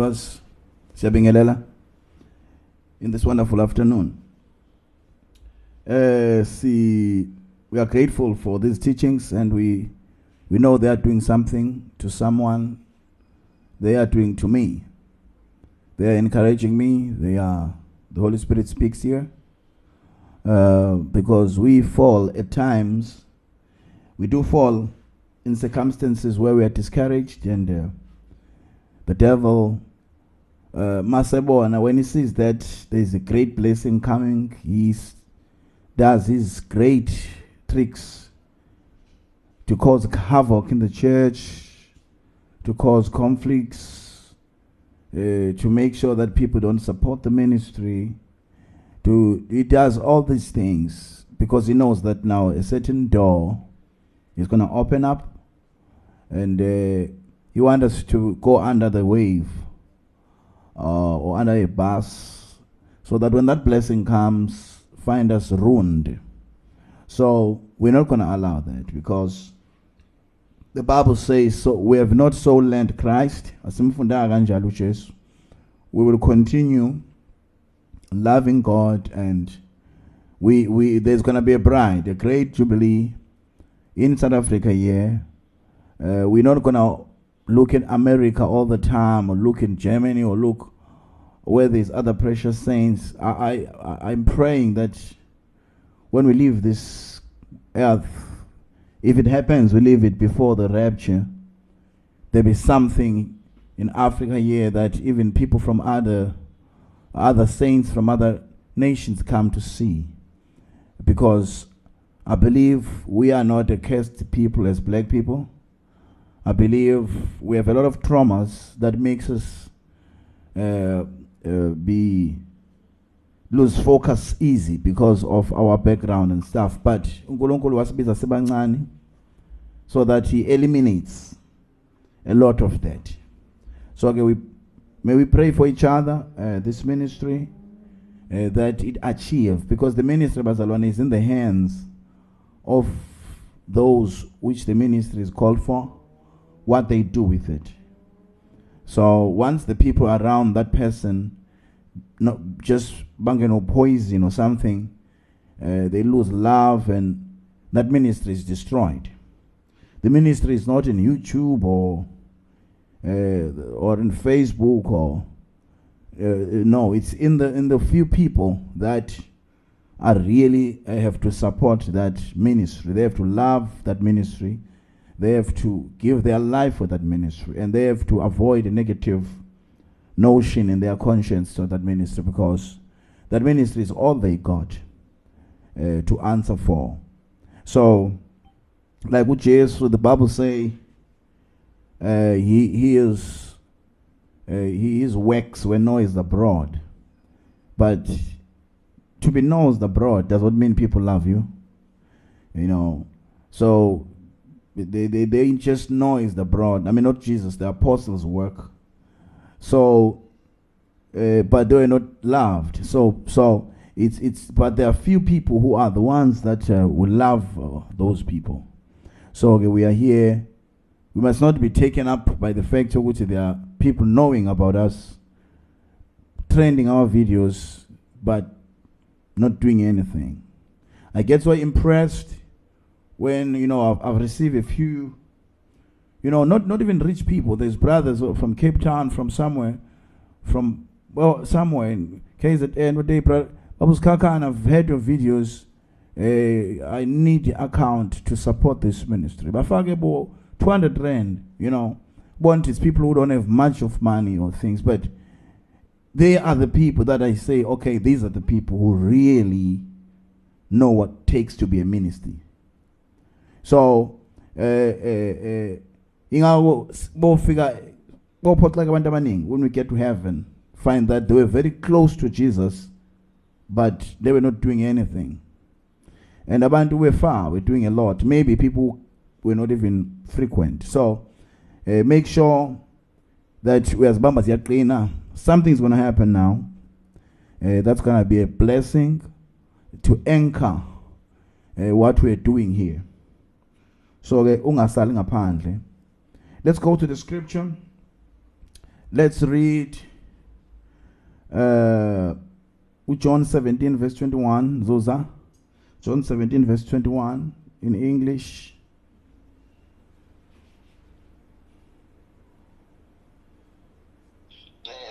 Us, Shabingelela, in this wonderful afternoon. We are grateful for these teachings, and we know they are doing something to someone. They are doing to me. They are encouraging me. The Holy Spirit speaks here, because we fall at times. We do fall in circumstances where we are discouraged, and the devil, Masabo, and when he sees that there is a great blessing coming, he does his great tricks to cause havoc in the church, to cause conflicts, to make sure that people don't support the ministry. He does all these things because he knows that now a certain door is going to open up, and he wants us to go under the wave or under a bus, so that when that blessing comes, find us ruined. So we're not going to allow that, because the Bible says, so we have not so learned Christ. We will continue loving God, and there's going to be a bride, a great jubilee in South Africa here. We're not going to look in America all the time, or look in Germany, or look where these other precious saints. I'm praying that when we leave this earth, if it happens, we leave it before the rapture, there be something in Africa here that even people from other saints from other nations come to see, because I believe we are not a cursed people as black people. I believe we have a lot of traumas that makes us lose focus easy because of our background and stuff. But uNkulunkulu wasibiza sibancane so that he eliminates a lot of that. So okay, may we pray for each other, this ministry, that it achieves, because the ministry of Bazalwane is in the hands of those which the ministry is called for, what they do with it. So once the people around that person, not just banging or poison or something, they lose love, and that ministry is destroyed. The ministry is not in YouTube or in Facebook or no, it's in the few people that are really have to support that ministry. They have to love that ministry. They have to give their life for that ministry, and they have to avoid a negative notion in their conscience of that ministry, because that ministry is all they got to answer for. So, like what Jesus, the Bible say, he is wax when noised abroad. But to be noised abroad does not mean people love you, you know. So They just noise the broad. I mean, not Jesus, the apostles' work. So, but they were not loved. So it's. But there are few people who are the ones that will love those people. So okay, we are here. We must not be taken up by the fact which there are people knowing about us, trending our videos, but not doing anything. I get so impressed when, you know, I've received a few, you know, not even rich people. There's brothers from Cape Town, from somewhere, somewhere in KZN. What day, Babu Sikhakhane, I've heard your videos. I need account to support this ministry. But for 200 rand, you know, want is people who don't have much of money or things, but they are the people that I say, okay, these are the people who really know what it takes to be a ministry. So, when we get to heaven, find that they were very close to Jesus, but they were not doing anything. And abantu were far, we're doing a lot. Maybe people were not even frequent. So, make sure that we as Bambas yet cleaner. Something's going to happen now. That's going to be a blessing to anchor what we're doing here. So, let's go to the scripture. Let's read John 17 verse 21, Zosa. John 17 verse 21 in English.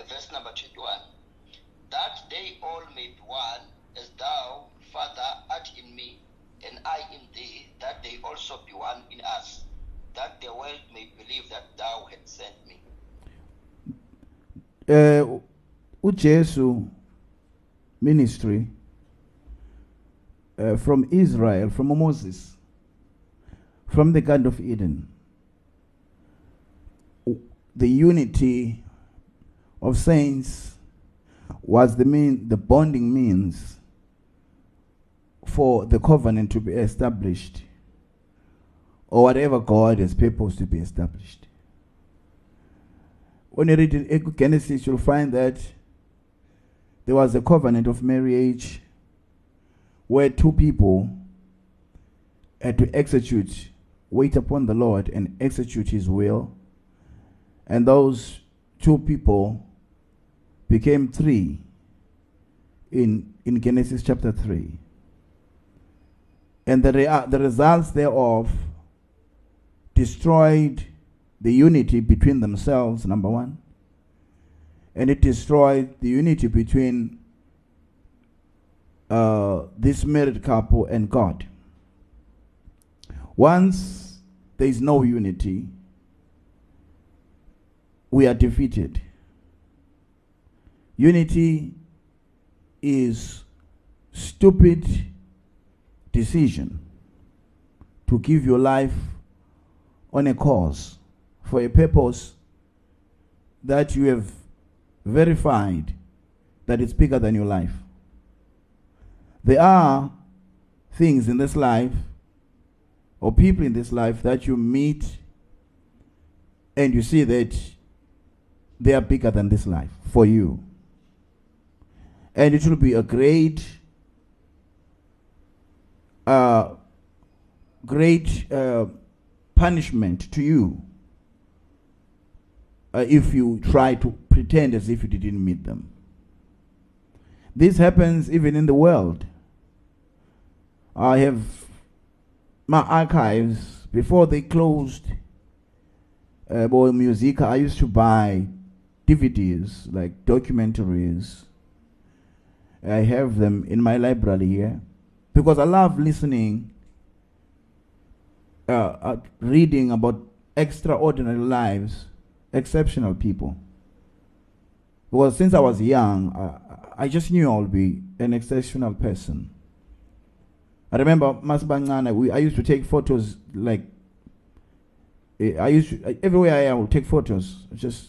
Verse number 21. That they all may be one, as thou, Father, art in me, and I in thee, that they also be one in us, that the world may believe that thou hast sent me. Ujesu ministry from Israel, from Moses, from the Garden of Eden, the unity of saints was the bonding means for the covenant to be established, or whatever God has purposed to be established. When you read in Genesis, you'll find that there was a covenant of marriage where two people had to execute, wait upon the Lord and execute his will, and those two people became three in Genesis chapter 3. And the results thereof destroyed the unity between themselves, number one, and it destroyed the unity between this married couple and God. Once there is no unity, we are defeated. Unity is stupid decision to give your life on a cause for a purpose that you have verified that it's bigger than your life. There are things in this life or people in this life that you meet and you see that they are bigger than this life for you. And it will be a great punishment to you if you try to pretend as if you didn't meet them. This happens even in the world. I have my archives. Before they closed Boy Music, I used to buy DVDs, like documentaries. I have them in my library here because I love listening, reading about extraordinary lives, exceptional people. Because since I was young, I just knew I'll be an exceptional person. I remember Masbangana, I used to take photos like everywhere I am, I would take photos. Just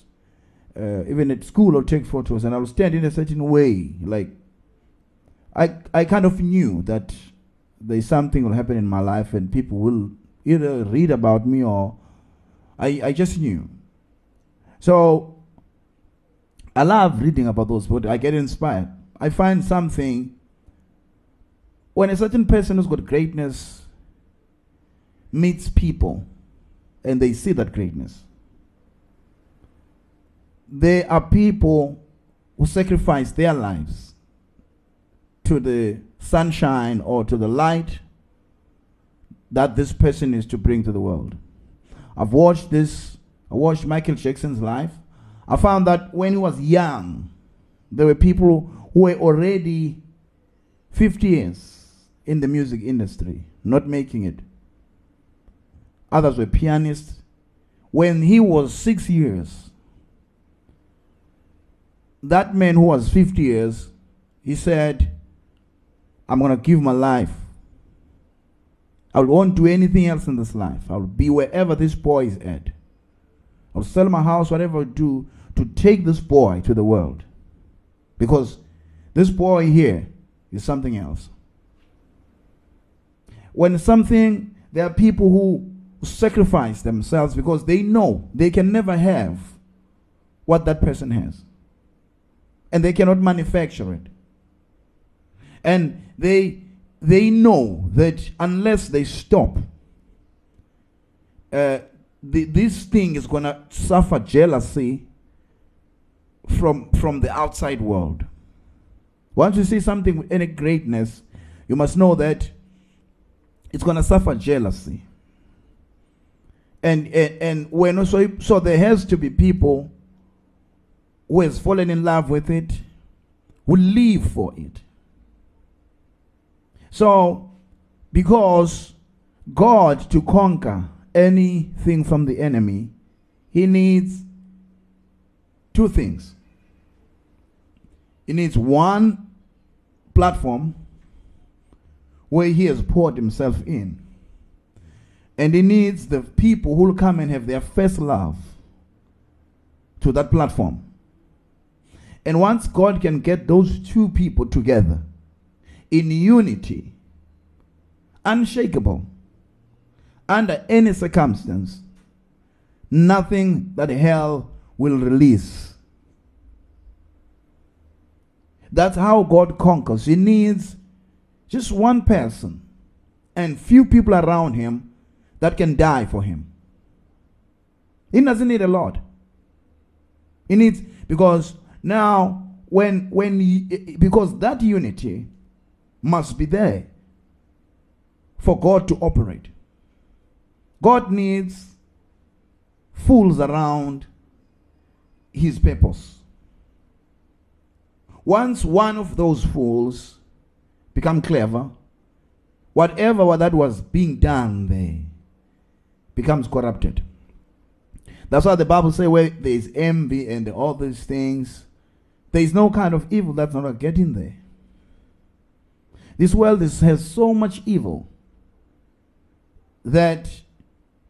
even at school, I'll take photos, and I'll stand in a certain way. Like I kind of knew that there's something will happen in my life, and people will either read about me or I just knew. So I love reading about those photos. I get inspired. I find something when a certain person who's got greatness meets people, and they see that greatness. There are people who sacrifice their lives to the sunshine or to the light that this person is to bring to the world. I've watched this. I watched Michael Jackson's life. I found that when he was young, there were people who were already 50 years in the music industry, not making it. Others were pianists. When he was 6 years, that man who was 50 years, he said, I'm going to give my life. I won't do anything else in this life. I'll be wherever this boy is at. I'll sell my house, whatever I do, to take this boy to the world. Because this boy here is something else. There are people who sacrifice themselves because they know they can never have what that person has. And they cannot manufacture it. And they know that unless they stop, this thing is going to suffer jealousy from the outside world. Once you see something with any greatness, you must know that it's going to suffer jealousy. And when so there has to be people who has fallen in love with it, who live for it. So, because God, to conquer anything from the enemy, he needs two things. He needs one platform where he has poured himself in. And he needs the people who will come and have their first love to that platform. And once God can get those two people together in unity, unshakable, under any circumstance, nothing that hell will release. That's how God conquers. He needs just one person and few people around him that can die for him. He doesn't need a lot. He needs, because now because that unity must be there for God to operate. God needs fools around his purpose. Once one of those fools become clever, whatever that was being done there becomes corrupted. That's why the Bible says where there is envy and all these things, there is no kind of evil that's not getting there. This world has so much evil that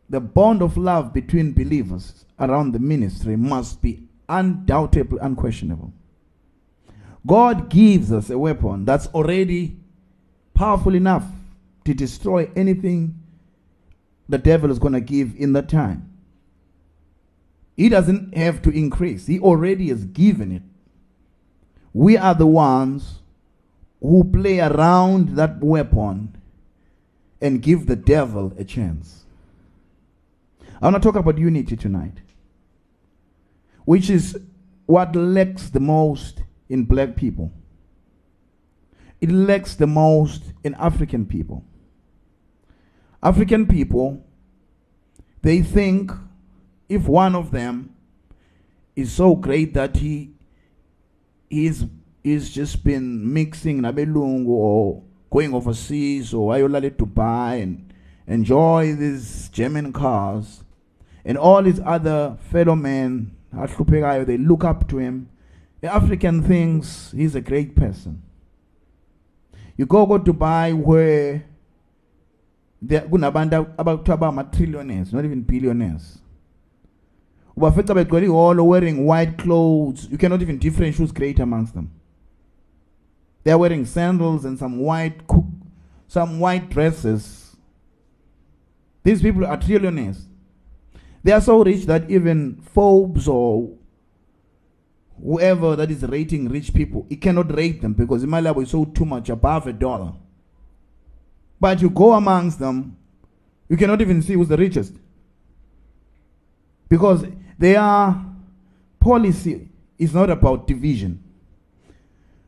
the bond of love between believers around the ministry must be undoubtedly unquestionable. God gives us a weapon that's already powerful enough to destroy anything the devil is going to give in that time. He doesn't have to increase. He already has given it. We are the ones who play around that weapon and give the devil a chance. I want to talk about unity tonight, which is what lacks the most in black people. It lacks the most in African people. African people, they think if one of them is so great that he's just been mixing nabelungu or going overseas or Ayolale to buy and enjoy these German cars, and all his other fellow men, they look up to him. The African thinks he's a great person. You go to Dubai where there are trillionaires, not even billionaires. All wearing white clothes. You cannot even differentiate who's great amongst them. They're wearing sandals and some white dresses. These people are trillionaires. They are so rich that even Forbes or whoever that is rating rich people, it cannot rate them because in Malawi we sold too much above $1. But you go amongst them, you cannot even see who's the richest. Because their policy is not about division.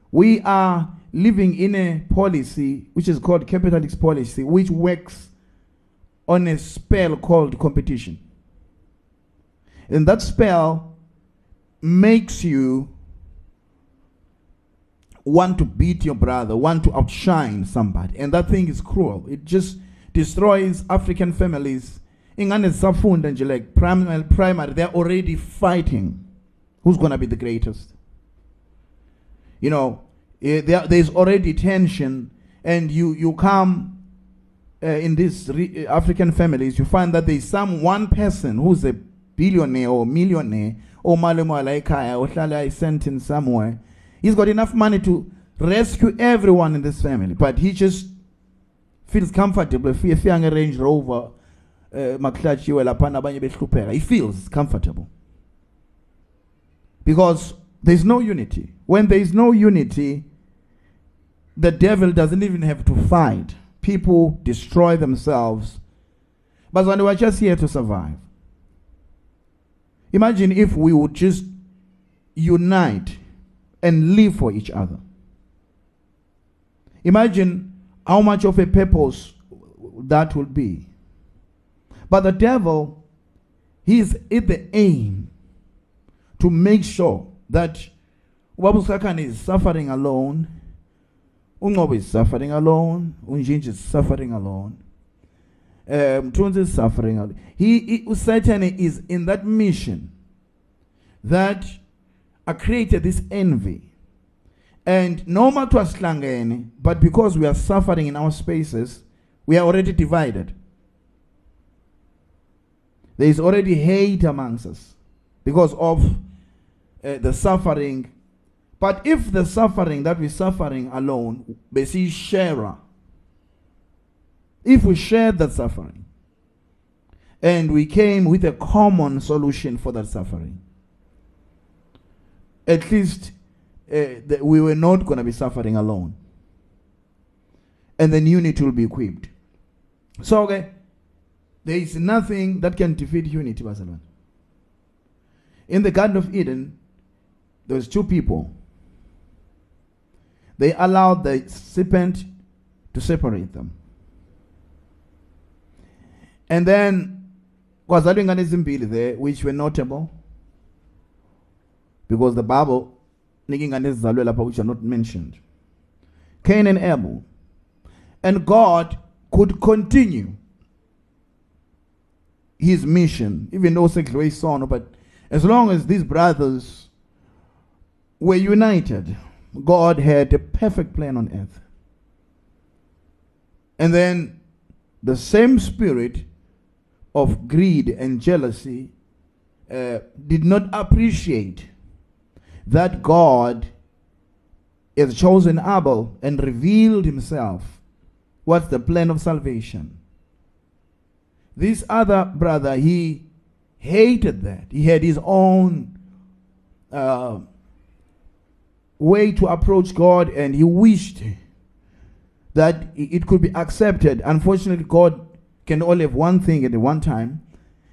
We are living in a policy which is called capitalist policy, which works on a spell called competition. And that spell makes you want to beat your brother, want to outshine somebody. And that thing is cruel. It just destroys African families. Primary, they're already fighting who's going to be the greatest. You know, there's already tension, and you come in these African families, you find that there's one person who's a billionaire or millionaire or sent in somewhere. He's got enough money to rescue everyone in this family, but he just feels comfortable. If you're a Range Rover, he feels comfortable because there's no unity. When there is no unity, the devil doesn't even have to fight. People destroy themselves, but when we're just here to survive. Imagine if we would just unite and live for each other. Imagine how much of a purpose that would be. But the devil, he is at the aim to make sure that Babu Sikhakhane is suffering alone, Ungobi is suffering alone, Unjinji is suffering alone, Tunzi is suffering alone. He certainly is in that mission that I created this envy. And no matter aslangene, but because we are suffering in our spaces, we are already divided. There is already hate amongst us because of the suffering. But if the suffering that we're suffering alone, besi sharer, if we shared that suffering and we came with a common solution for that suffering, at least we were not going to be suffering alone. And then unity will be equipped. So, okay, there is nothing that can defeat unity, Barcelona. In the Garden of Eden, there was two people. They allowed the serpent to separate them. And then, because that was there, which were notable, because the Bible, which are not mentioned, Cain and Abel, and God could continue his mission, even though his son, but as long as these brothers were united, God had a perfect plan on earth. And then the same spirit of greed and jealousy did not appreciate that God has chosen Abel and revealed himself. What's the plan of salvation? This other brother, he hated that. He had his own way to approach God, and he wished that it could be accepted. Unfortunately, God can only have one thing at one time,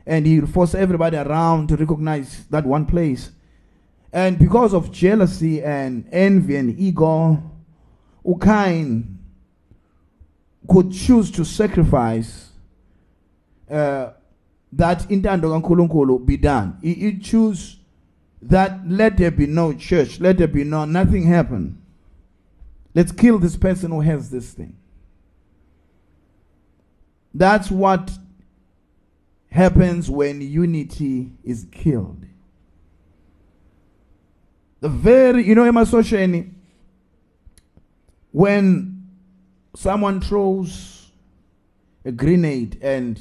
and he will force everybody around to recognize that one place. And because of jealousy and envy and ego, Cain could choose to sacrifice that intando kaNkulunkulu be done. He chose that let there be no church, let there be no, nothing happen. Let's kill this person who has this thing. That's what happens when unity is killed. The very, you know, Emma Sosheni, when someone throws a grenade, and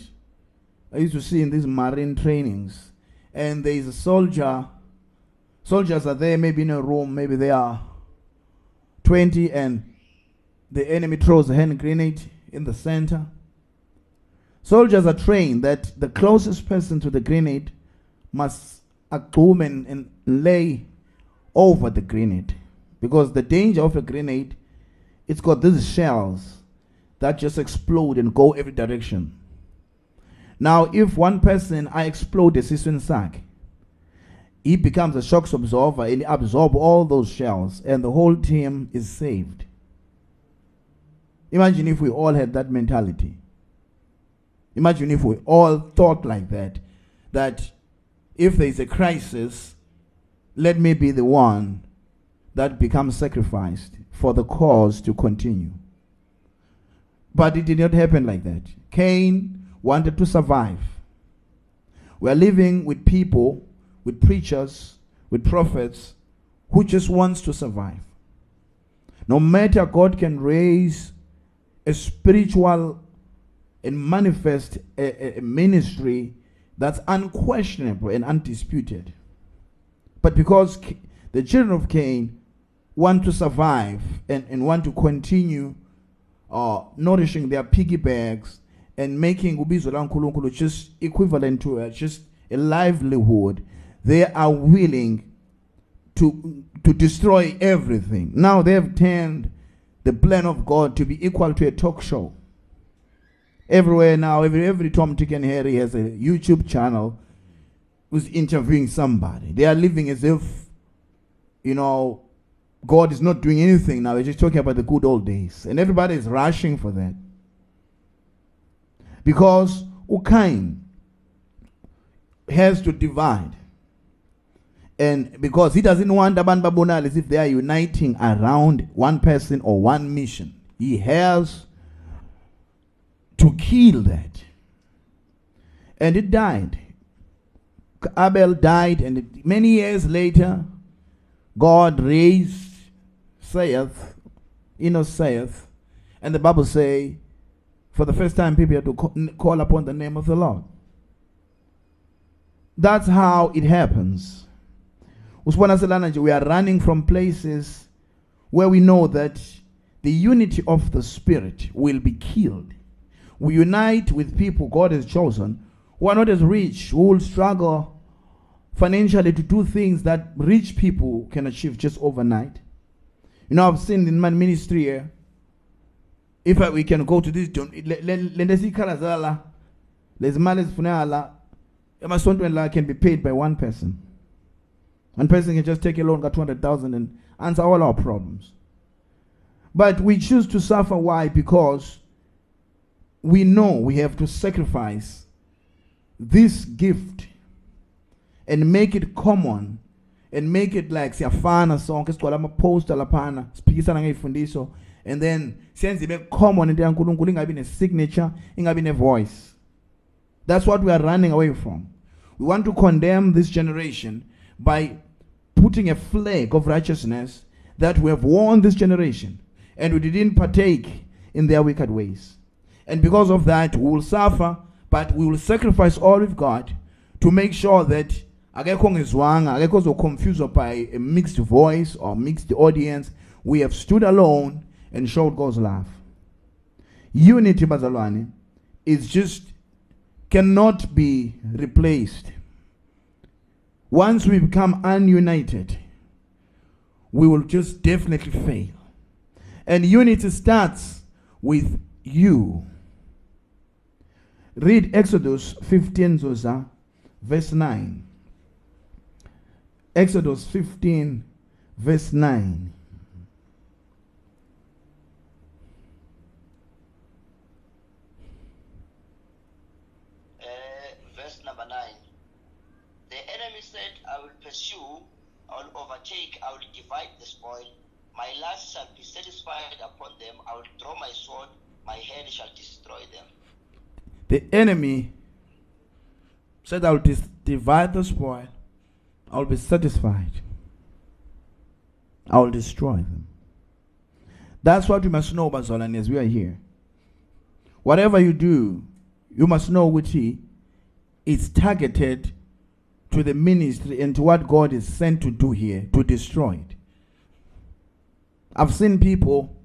I used to see in these marine trainings, and there is a soldier, soldiers are there, maybe in a room, maybe they are 20, and the enemy throws a hand grenade in the center. Soldiers are trained that the closest person to the grenade must come and lay over the grenade, because the danger of a grenade, it's got these shells that just explode and go every direction. Now if one person explodes a cistern sack, he becomes a shock absorber and absorbs all those shells, and the whole team is saved. Imagine if we all had that mentality. Imagine if we all thought like that, that if there is a crisis, let me be the one that becomes sacrificed for the cause to continue. But it did not happen like that. Cain wanted to survive. We are living with people, with preachers, with prophets, who just wants to survive. No matter, God can raise a spiritual and manifest a ministry that's unquestionable and undisputed. But because the children of Cain want to survive and want to continue nourishing their piggy banks and making ubizo la uNkulunkulu just equivalent to just a livelihood, they are willing to destroy everything. Now they have turned the plan of God to be equal to a talk show. Everywhere now, every Tom, Dick and Harry has a YouTube channel who's interviewing somebody. They are living as if you know, God is not doing anything now. We're just talking about the good old days. And everybody is rushing for that. Because Cain has to divide. And because he doesn't want abantu babonale as if they are uniting around one person or one mission. He has to kill that. And it died. Abel died, and many years later, God raised Enoch, and the Bible says, for the first time, people had to call upon the name of the Lord. That's how it happens. We are running from places where we know that the unity of the Spirit will be killed. We unite with people God has chosen who are not as rich, who will struggle financially to do things that rich people can achieve just overnight. You know, I've seen in my ministry here, if we can go to this, can be paid by one person. One person can just take a loan, got 200,000 and answer all our problems. But we choose to suffer. Why? Because we know we have to sacrifice this gift and make it common and make it like siyafana sonke esikole amaposta laphana siphikisana ngeyifundiso and then senze ibe common into yaNkuluNkulu ingabi ne signature ingabi ne voice. That's what we are running away from. We want to condemn this generation by putting a flag of righteousness that we have warned this generation, and we didn't partake in their wicked ways. And because of that, we will suffer, but we will sacrifice all we've got to make sure that akekho ngizwanga, akekho zokonfused by a mixed voice or mixed audience. We have stood alone and showed God's love. Unity, bazalwane, is just cannot be replaced. Once we become ununited, we will just definitely fail. And unity starts with you. Read Exodus 15, Zosa, verse 9. Exodus 15, verse 9. Verse number 9. The enemy said, I will pursue, I will overtake, I will divide the spoil. My lust shall be satisfied upon them. I will draw my sword, my hand shall destroy them. The enemy said, I will divide the spoil, I will be satisfied, I will destroy them. That's what you must know, bazalwane, as we are here. Whatever you do, you must know which is targeted to the ministry and to what God is sent to do here, to destroy it. I've seen people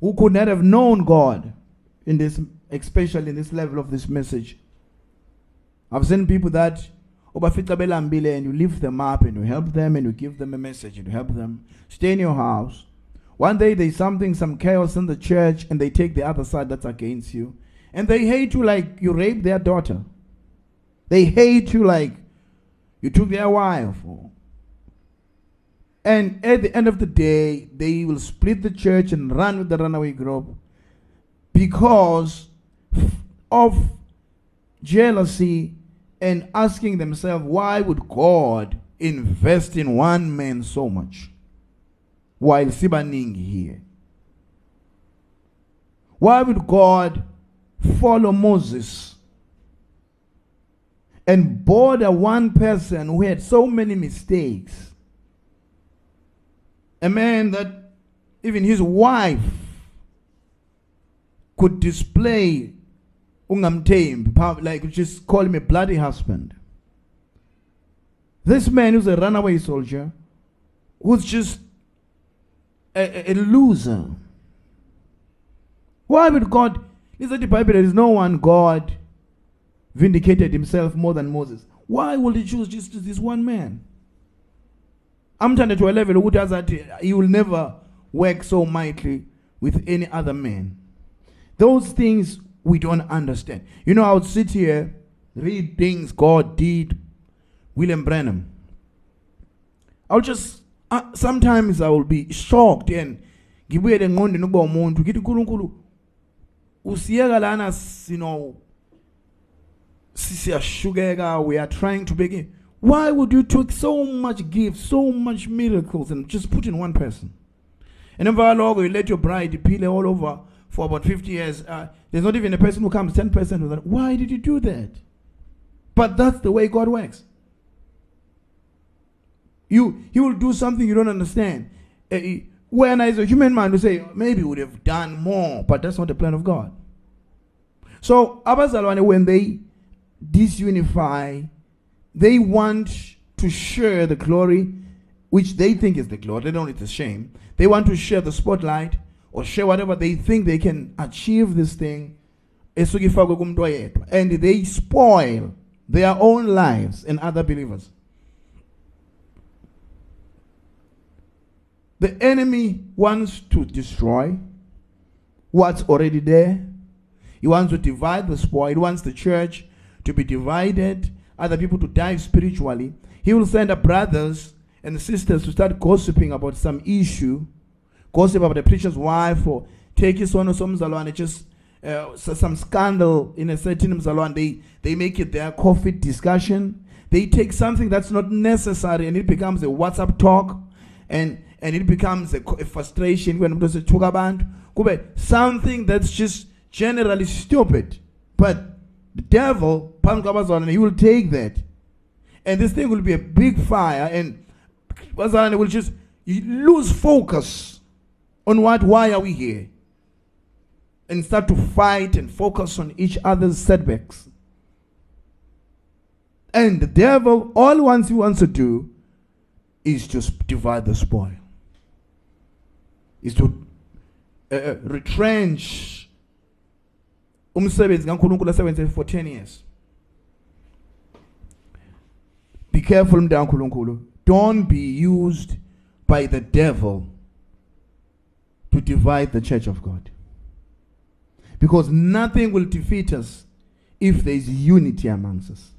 who could not have known God in this, especially in this level of this message. I've seen people that and you lift them up and you help them and you give them a message and you help them. Stay in your house. One day there's some chaos in the church, and they take the other side that's against you. And they hate you like you raped their daughter. They hate you like you took their wife. And at the end of the day, they will split the church and run with the runaway group because of jealousy and asking themselves, why would God invest in one man so much while sibaning here? Why would God follow Moses and border one person who had so many mistakes? A man that even his wife could display like just call him a bloody husband. This man who's a runaway soldier, who's just a loser. Why would God? Is that the Bible? There is no one God vindicated himself more than Moses. Why would he choose just this one man? I'm trying to a level who does that. He will never work so mightily with any other man. Those things we don't understand. You know, I would sit here, read things God did, William Branham. I would just Sometimes I will be shocked and ngibuye ngqonde nokuba umuntu ngithi uNkulunkulu usiyeka lana sino sisiyashukeka, we are trying to begin. Why would you take so much gifts, so much miracles and just put in one person? And emva lokho you let your bride peel all over for about 50 years. There's not even a person who comes 10% of that. Why did you do that? But that's the way God works. He will do something you don't understand. When as a human man, we say, maybe we would have done more, but that's not the plan of God. So, abazalwane, when they disunify, they want to share the glory, which they think is the glory. They don't, it's a shame. They want to share the spotlight or share whatever they think they can achieve this thing. And they spoil their own lives and other believers. The enemy wants to destroy what's already there. He wants to divide the spoil. He wants the church to be divided, other people to die spiritually. He will send up brothers and sisters to start gossiping about some issue, gossip about the preacher's wife or take his son or some mzalwane, just some scandal in a certain mzalwane. They make it their coffee discussion. They take something that's not necessary and it becomes a WhatsApp talk. And it becomes a frustration when there's a talk about something that's just generally stupid. But the devil, he will take that. And this thing will be a big fire. And will just lose focus on what, why are we here? And start to fight and focus on each other's setbacks. And the devil, all he wants to do is just divide the spoil. Is to retrench umsebenzi kaNkulunkulu asebenze for 10 years. Be careful mntana kaNkulunkulu. Don't be used by the devil to divide the church of God. Because nothing will defeat us if there is unity amongst us.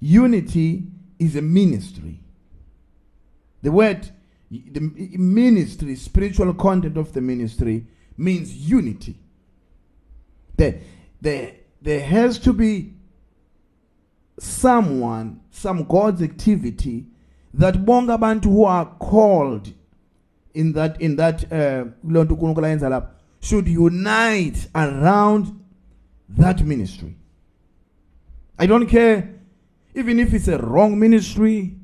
Unity is a ministry. The word the ministry, spiritual content of the ministry, means unity. There has to be someone, some God's activity that bonga bantu who are called in that should unite around that ministry. I don't care even if it's a wrong ministry.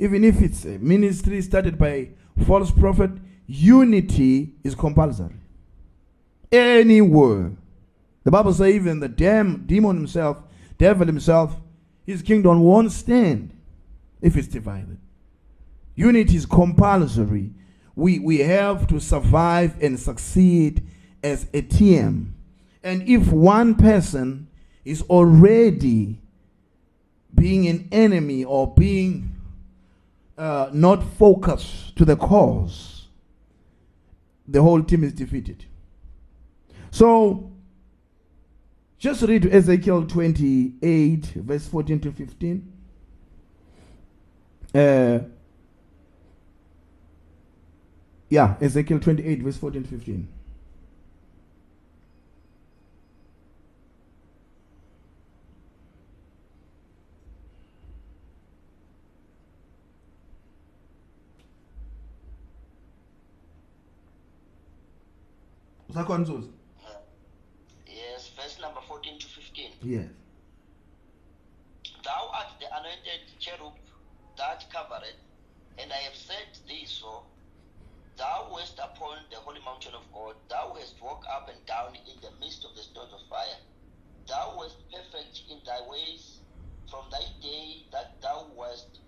Even if it's a ministry started by a false prophet, unity is compulsory. Anywhere. The Bible says even the demon himself, devil himself, his kingdom won't stand if it's divided. Unity is compulsory. We have to survive and succeed as a team. And if one person is already being an enemy or being not focused to the cause, the whole team is defeated. So, just read Ezekiel 28, verse 14 to 15. Ezekiel 28, verse 14 to 15. Yes, verse number 14 to 15. Yes. Thou art the anointed cherub that covereth, and I have said thee so. Thou wast upon the holy mountain of God. Thou hast walked up and down in the midst of the stones of fire. Thou wast perfect in thy ways from thy day that thou wast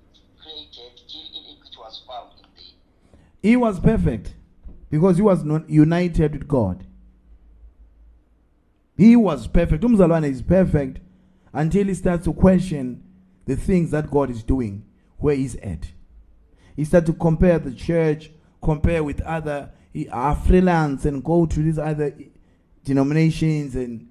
created, till iniquity was found in thee. He was perfect. Because he was not united with God. He was perfect. Umzalwane is perfect until he starts to question the things that God is doing, where he's at. He starts to compare the church, compare with other freelance and go to these other denominations and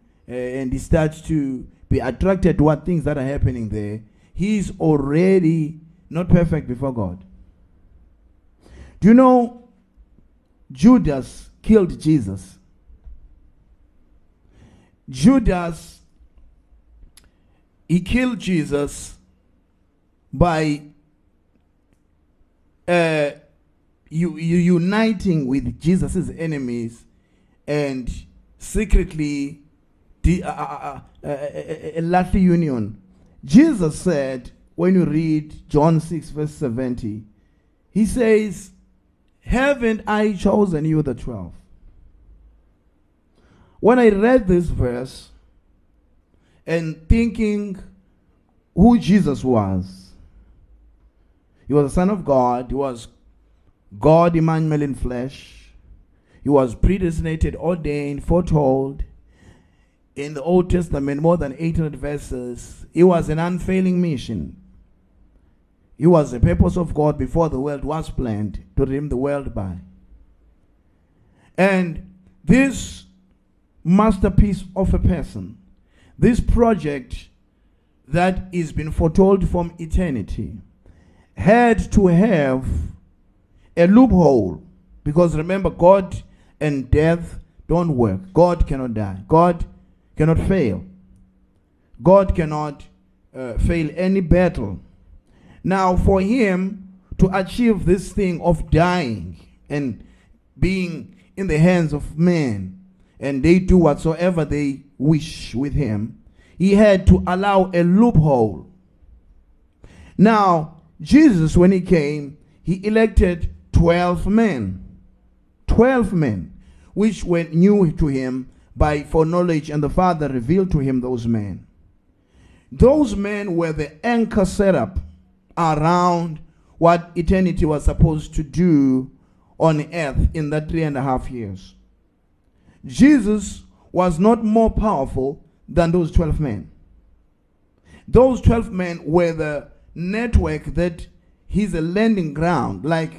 he starts to be attracted to what things that are happening there. He's already not perfect before God. Do you know Judas killed Jesus? Judas, he killed Jesus by uniting with Jesus's enemies and secretly a lustful union. Jesus said, when you read John 6 verse 70, he says, haven't I chosen you the 12? When I read this verse and thinking who Jesus was, he was the Son of God, he was God Emmanuel in flesh, he was predestinated, ordained, foretold in the Old Testament, more than 800 verses. It was an unfailing mission. It was the purpose of God before the world was planned to redeem the world by. And this masterpiece of a person, this project that is been foretold from eternity, had to have a loophole, because remember, God and death don't work. God cannot die. God cannot fail. God cannot fail any battle. Now, for him to achieve this thing of dying and being in the hands of man, and they do whatsoever they wish with him, he had to allow a loophole. Now, Jesus, when he came, he elected 12 men. 12 men, which were new to him by foreknowledge, and the Father revealed to him those men. Those men were the anchor set up around what eternity was supposed to do on earth in that 3.5 years. Jesus was not more powerful than those 12 men. Those 12 men were the network that he's a landing ground, like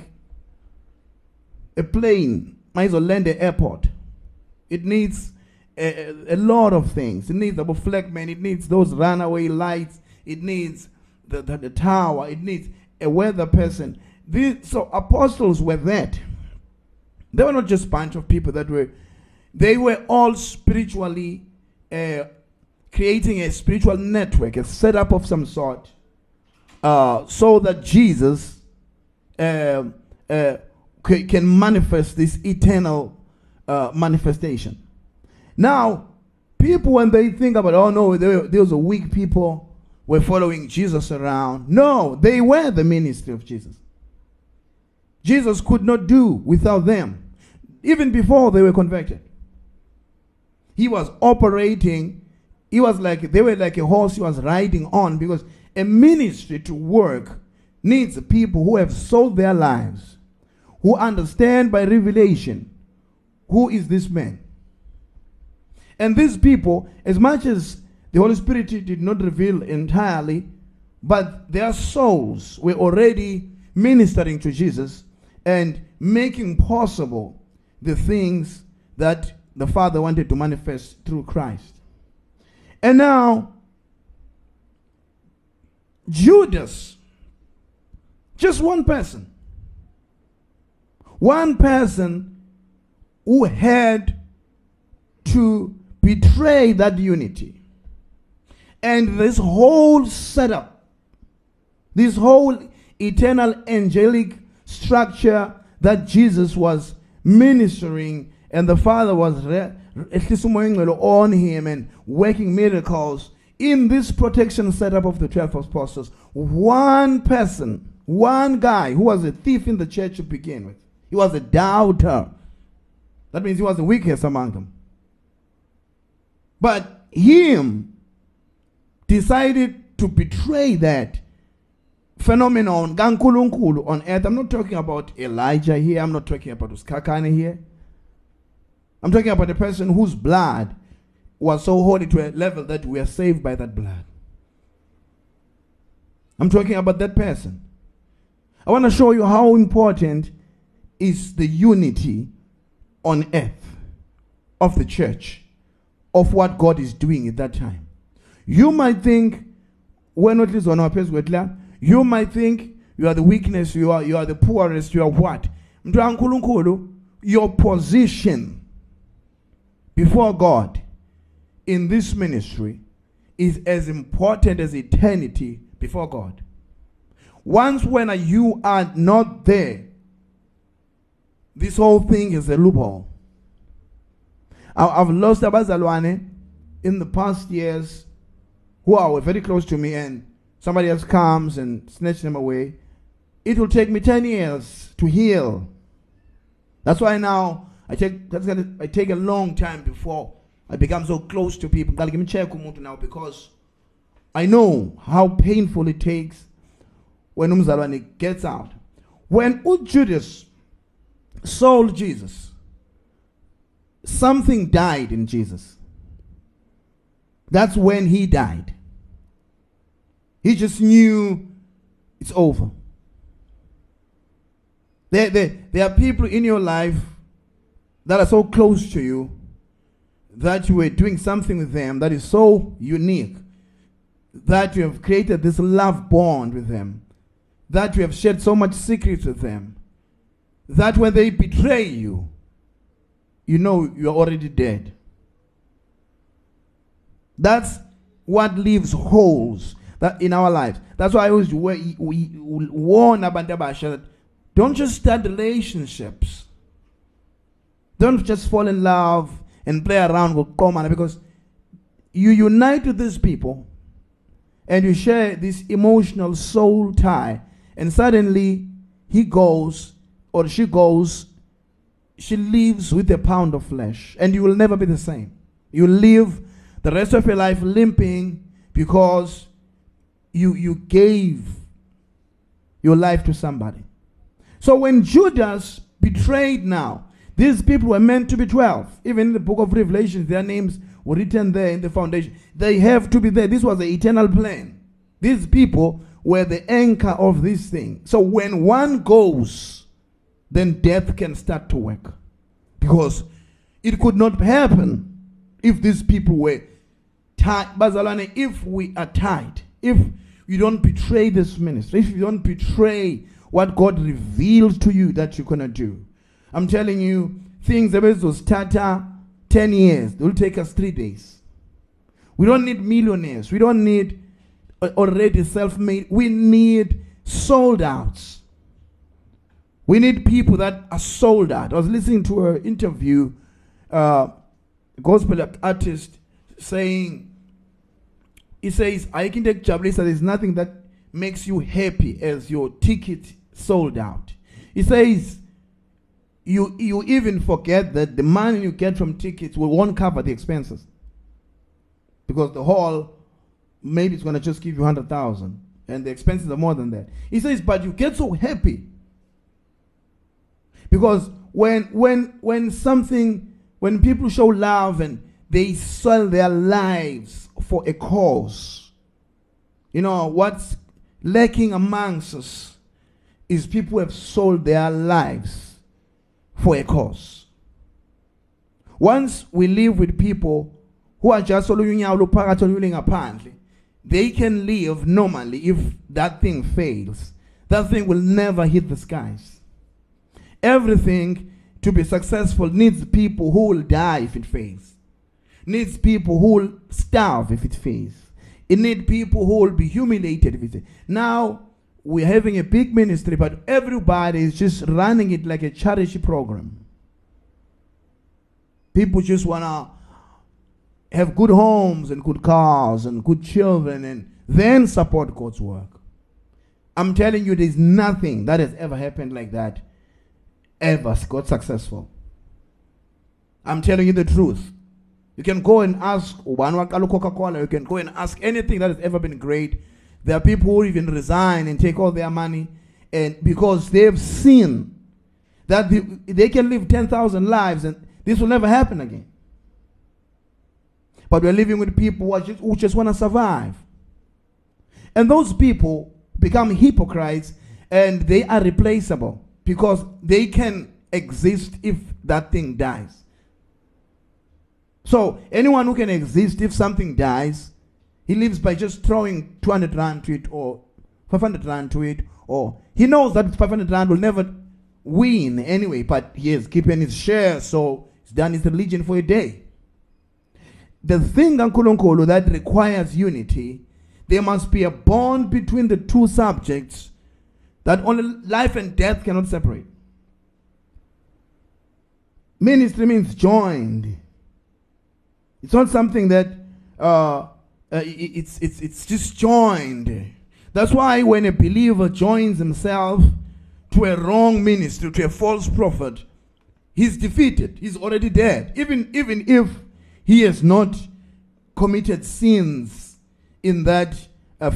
a plane might land at an airport. It needs a lot of things. It needs the flagman, it needs those runaway lights, it needs the tower, it needs a weather person. So apostles were that. They were not just a bunch of people that were. They were all spiritually creating a spiritual network, a setup of some sort, so that Jesus can manifest this eternal manifestation. Now, people, when they think about, oh no, those are weak people, were following Jesus around. No, they were the ministry of Jesus. Jesus could not do without them, even before they were converted. He was operating, they were like a horse he was riding on, because a ministry to work needs people who have sold their lives, who understand by revelation who is this man. And these people, as much as the Holy Spirit did not reveal entirely, but their souls were already ministering to Jesus and making possible the things that the Father wanted to manifest through Christ. And now, Judas, just one person who had to betray that unity. And this whole setup, this whole eternal angelic structure that Jesus was ministering, and the Father was on him and working miracles in this protection setup of the 12 apostles. One person, one guy who was a thief in the church to begin with. He was a doubter. That means he was the weakest among them. But him decided to betray that phenomenon on earth. I'm not talking about Elijah here. I'm not talking about Sikhakhane here. I'm talking about a person whose blood was so holy to a level that we are saved by that blood. I'm talking about that person. I want to show you how important is the unity on earth of the church, of what God is doing at that time. You might think, we're not least on our place, you might think you are the weakness, you are the poorest, you are what? Mtu wa nkulunkulu, your position before God in this ministry is as important as eternity before God. Once when you are not there, this whole thing is a loophole. I've lost abazalwane in the past years who are very close to me, and somebody else comes and snatches them away. It will take me 10 years to heal. That's why now I take a long time before I become so close to people. Now, because I know how painful it takes when umzalwane gets out. When Judas sold Jesus, something died in Jesus. That's when he died. He just knew it's over. There are people in your life that are so close to you that you were doing something with them that is so unique, that you have created this love bond with them, that you have shared so much secrets with them, that when they betray you, you know you're already dead. That's what leaves holes that in our lives. That's why I always warn Abandabasha that don't just start relationships. Don't just fall in love and play around with common, because you unite with these people and you share this emotional soul tie, and suddenly he goes or she goes, she leaves with a pound of flesh, and you will never be the same. You live the rest of your life limping because you gave your life to somebody. So when Judas betrayed now, these people were meant to be 12. Even in the book of Revelation, their names were written there in the foundation. They have to be there. This was the eternal plan. These people were the anchor of this thing. So when one goes, then death can start to work. Because it could not happen if these people were tied. Bazalwane, if we are tied, if you don't betray this ministry, if you don't betray what God reveals to you that you're going to do, I'm telling you, things that will start 10 years, it will take us 3 days. We don't need millionaires. We don't need already self-made. We need sold outs. We need people that are sold out. I was listening to an interview, a gospel artist saying, he says, I can take Jablis, there's nothing that makes you happy as your ticket sold out. He says, You even forget that the money you get from tickets won't cover the expenses, because the hall, maybe it's going to just give you 100,000 and the expenses are more than that. He says, but you get so happy because when people show love and they sell their lives for a cause, you know what's lacking amongst us is people who have sold their lives for a cause. Once we live with people who are just apparently, they can live normally if that thing fails. That thing will never hit the skies. Everything to be successful needs people who will die if it fails. Needs people who will starve if it fails. It needs people who will be humiliated if it fails. Now, we're having a big ministry, but everybody is just running it like a charity program. People just want to have good homes and good cars and good children and then support God's work. I'm telling you, there's nothing that has ever happened like that ever got successful. I'm telling you the truth. You can go and ask Coca-Cola, you can go and ask anything that has ever been great. There are people who even resign and take all their money, and because they've seen that they can live 10,000 lives and this will never happen again. But we're living with people who just want to survive. And those people become hypocrites, and they are replaceable because they can exist if that thing dies. So anyone who can exist if something dies, he lives by just throwing 200 rand to it or 500 rand to it, or he knows that 500 rand will never win anyway, but he has given his share, so he's done his religion for a day. The thing, Nkulunkulu, that requires unity, there must be a bond between the two subjects that only life and death cannot separate. Ministry means joined. It's not something that it's just joined. That's why when a believer joins himself to a wrong ministry, to a false prophet, he's defeated. He's already dead. Even if he has not committed sins in that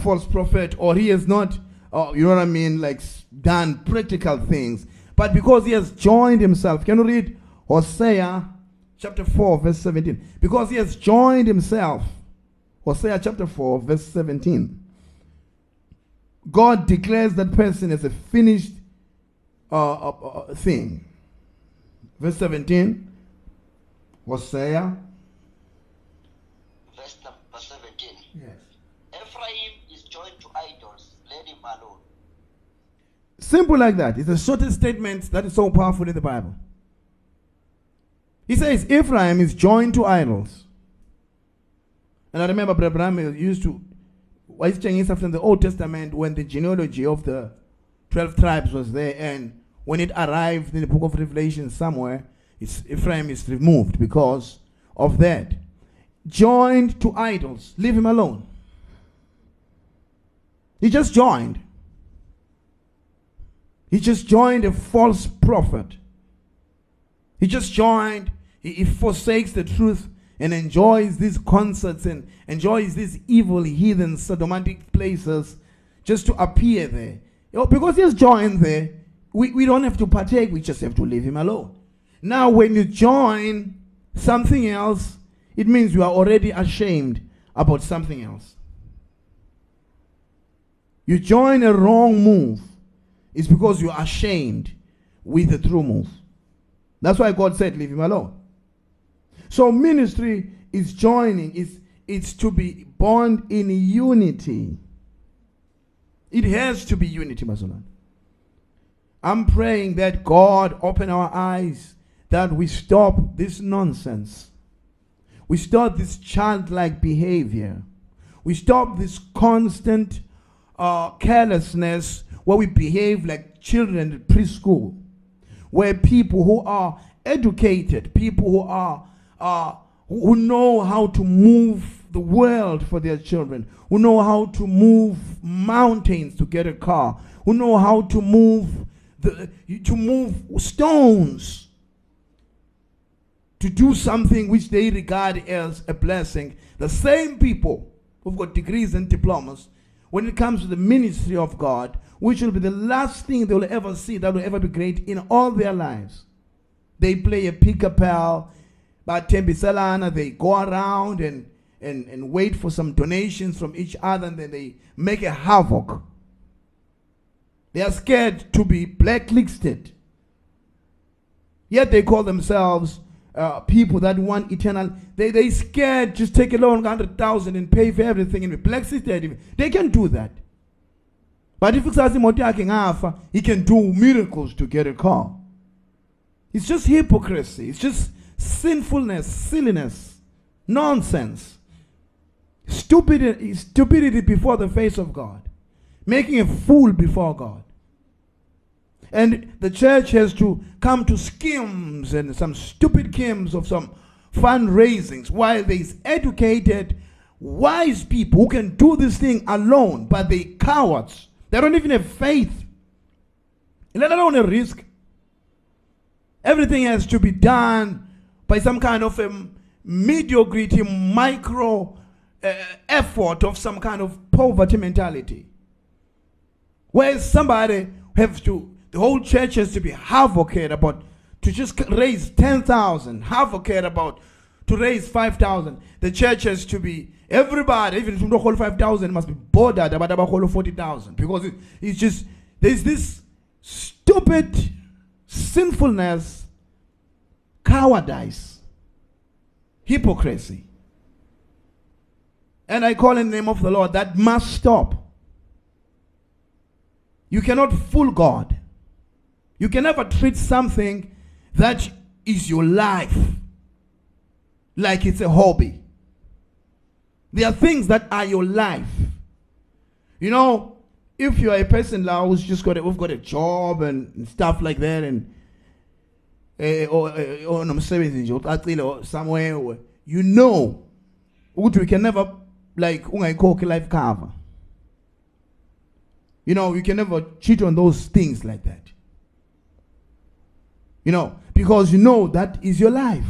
false prophet, or he has not, you know what I mean, like done practical things. But because he has joined himself, can you read Hosea chapter 4 verse 17? Because he has joined himself, Hosea chapter 4 verse 17. God declares that person as a finished thing. Verse 17. Hosea. Verse number 17. Yes. Ephraim is joined to idols. Let him alone. Simple like that. It's the shortest statement that is so powerful in the Bible. He says Ephraim is joined to idols. And I remember Abraham used to, why is Chinese after the Old Testament, when the genealogy of the 12 tribes was there, and when it arrived in the book of Revelation somewhere, Ephraim is removed because of that. Joined to idols. Leave him alone. He just joined. He just joined a false prophet. He just joined. He forsakes the truth and enjoys these concerts and enjoys these evil, heathen, sodomatic places just to appear there. You know, because he has joined there, we don't have to partake, we just have to leave him alone. Now when you join something else, it means you are already ashamed about something else. You join a wrong move, it's because you are ashamed with the true move. That's why God said, leave him alone. So ministry is joining, it's to be born in unity. It has to be unity, Masolan. I'm praying that God open our eyes, that we stop this nonsense. We stop this childlike behavior. We stop this constant carelessness where we behave like children at preschool, where people who are educated, people who are who know how to move the world for their children, who know how to move mountains to get a car, who know how to move stones to do something which they regard as a blessing. The same people who've got degrees and diplomas, when it comes to the ministry of God, which will be the last thing they will ever see that will ever be great in all their lives. They play a pick-a-pal. But they go around and wait for some donations from each other, and then they make a havoc. They are scared to be blacklisted. Yet they call themselves people that want eternal. They scared just take a loan 100,000 and pay for everything and be blacklisted. They can do that. But if he can do miracles to get a car. It's just hypocrisy. It's just sinfulness, silliness, nonsense, stupidity before the face of God, making a fool before God. And the church has to come to schemes and some stupid schemes of some fundraisings while there's educated, wise people who can do this thing alone, but they cowards. They don't even have faith, let alone a risk. Everything has to be done by some kind of a mediocrity, micro effort of some kind of poverty mentality. Whereas somebody has to, the whole church has to be advocate about to just raise 10,000, advocate about to raise 5,000. The church has to be, everybody, even if you don't hold 5,000, must be bothered about hold 40,000, because it's just, there's this stupid sinfulness, cowardice, hypocrisy. And I call in the name of the Lord, that must stop. You cannot fool God. You can never treat something that is your life like it's a hobby. There are things that are your life. You know, if you're a person now who's just got a, we've got a job and stuff like that, and or somewhere, or, you know, we can never like life cover. You know, you can never cheat on those things like that. You know, because you know that is your life.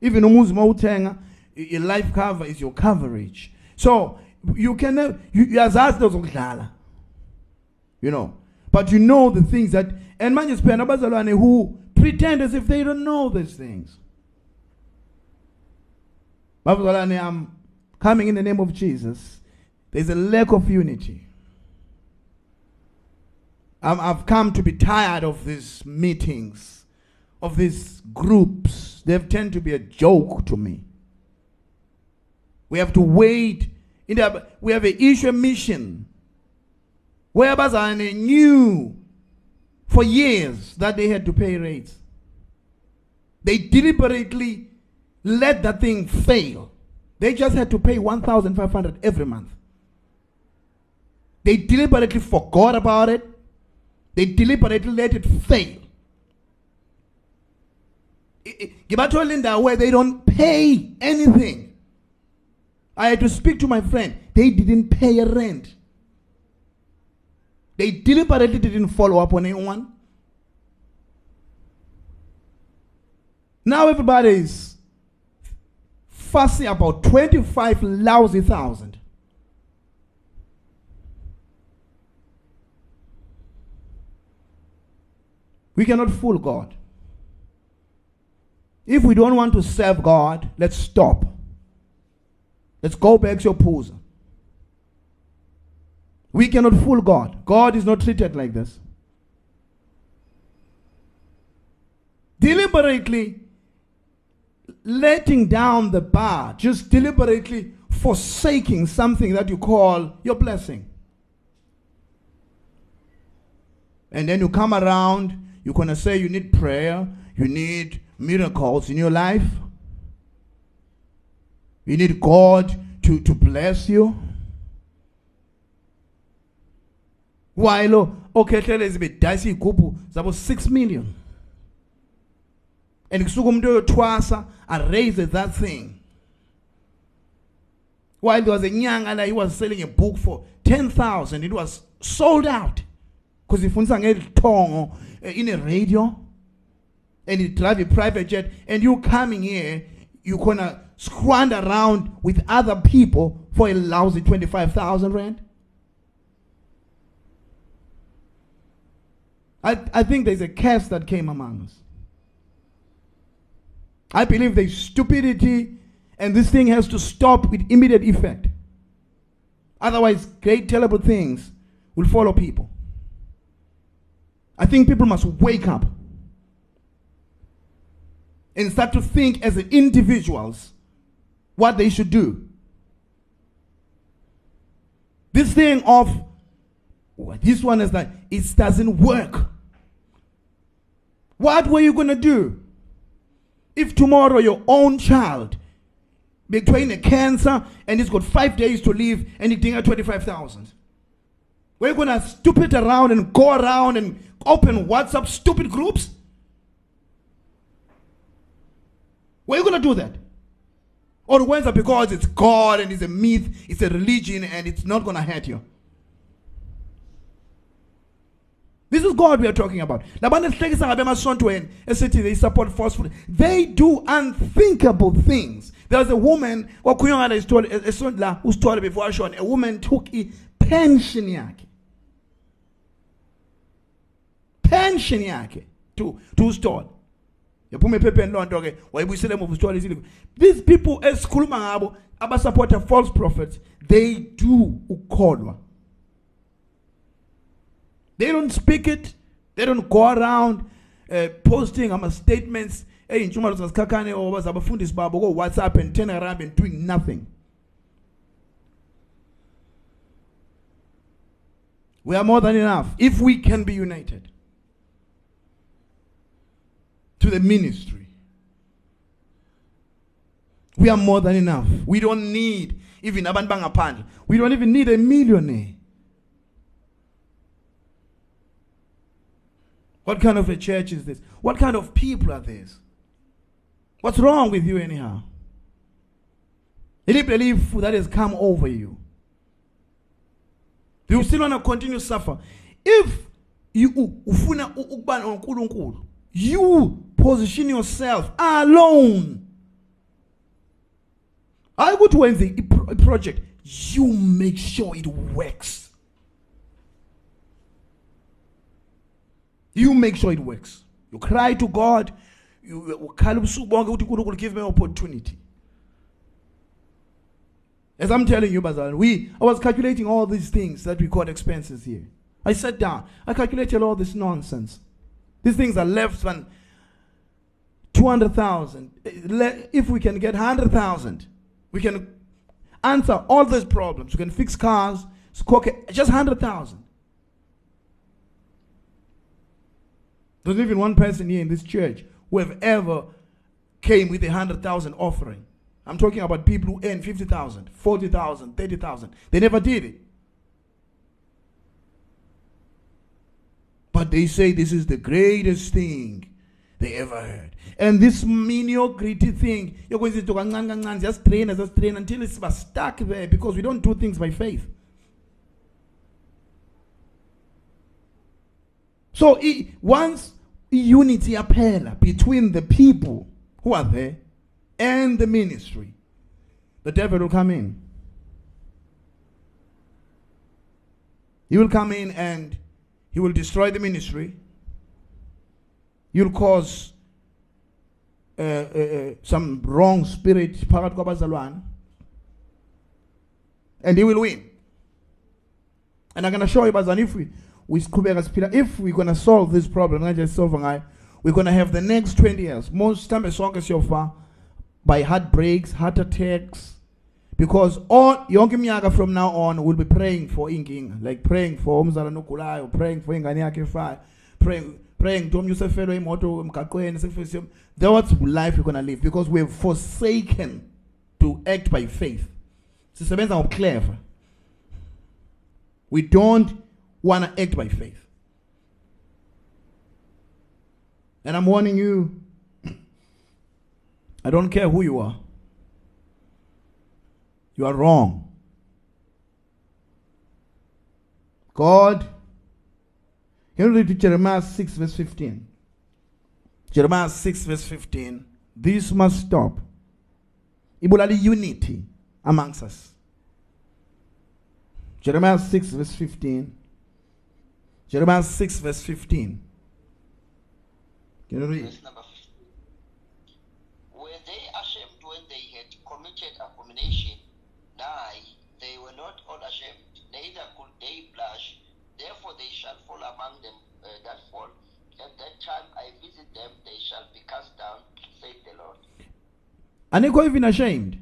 Even your life cover is your coverage. So you can never, you know, but you know the things that, and man is who pretend as if they don't know these things. I'm coming in the name of Jesus. There's a lack of unity. I've come to be tired of these meetings, of these groups. They've tend to be a joke to me. We have to wait. We have an issue, a mission. Whereabouts I knew for years that they had to pay rates. They deliberately let that thing fail. They just had to pay 1,500 every month. They deliberately forgot about it. They deliberately let it fail. Where they don't pay anything. I had to speak to my friend. They didn't pay a rent. They deliberately didn't follow up on anyone. Now everybody is fussy about 25 lousy thousand. We cannot fool God. If we don't want to serve God, let's stop. Let's go back to your pools. We cannot fool God. God is not treated like this. Deliberately letting down the bar, just deliberately forsaking something that you call your blessing. And then you come around. You're going to say you need prayer, you need miracles in your life. You need God to bless you. While, okay, let's be dicey kupu, that was 6 million. And Sukumdo Twasa and raised that thing. While there was a young and he was selling a book for 10,000, it was sold out. Because if you tongue in a radio and you drive a private jet and you coming here, you're going to squander around with other people for a lousy 25,000 rand. I think there's a curse that came among us. I believe there's stupidity and this thing has to stop with immediate effect. Otherwise, great terrible things will follow people. I think people must wake up and start to think as individuals what they should do. This thing of, well, this one is like, it doesn't work. What were you going to do if tomorrow your own child between a cancer and he's got 5 days to live and he didn't have 25,000? We're going to stupid around and go around and open WhatsApp stupid groups? We're going to do that? Or when's that because it's God and it's a myth, it's a religion and it's not going to hurt you? This is God we are talking about. They support forcefully. They do unthinkable things. There's a woman, whose story before I showed, a woman took a pension yake to store. These people as Kulumangabo aba support false prophets, they do ukolwa. They don't speak it, they don't go around posting statements, hey, Judas Iscariot or WhatsApp and turn around and doing nothing. We are more than enough if we can be united. to the ministry. We are more than enough. We don't need even abantu bangaphandle. We don't even need a millionaire. What kind of a church is this? What kind of people are these? What's wrong with you anyhow? Any belief that has come over you. You still want to continue to suffer. If you position yourself alone. I would win the project. You make sure it works. You make sure it works. You cry to God. You give me opportunity. As I'm telling you, Bazar, I was calculating all these things that we call expenses here. I sat down. I calculated all this nonsense. These things are less than 200,000. If we can get 100,000, we can answer all these problems. We can fix cars, just 100,000. There's even one person here in this church who have ever came with a 100,000 offering. I'm talking about people who earn 50,000, 40,000, 30,000. They never did it. But they say this is the greatest thing they ever heard. And this mediocrity thing, you're going to say, just train until it's stuck there because we don't do things by faith. So once unity appears between the people who are there, and the ministry, the devil will come in. He will come in and he will destroy the ministry. You'll cause some wrong spirit, and he will win. And I'm going to show you, if we're going to solve this problem, we're going to have the next 20 years. Most time, so far, by heartbreaks, heart attacks, because all yonke minyaka from now on we'll be praying for inking, like praying for umzalwane ogulayo, praying for ingane yakhe efayo, praying to umnyusefelwe imoto emgaqweni sefisium. That's life we're going to live because we've forsaken to act by faith. Sisebenza ngokuclever. We don't want to act by faith. And I'm warning you, I don't care who you are. You are wrong. God, can you read to Jeremiah 6 verse 15? Jeremiah 6 verse 15. This must stop. Ibulali unity amongst us. Jeremiah 6 verse 15. Jeremiah 6 verse 15. Can you read? They were not all ashamed, neither could they blush. Therefore they shall fall among them that fall. At that time I visit them, they shall be cast down, saith the Lord. Are they even ashamed?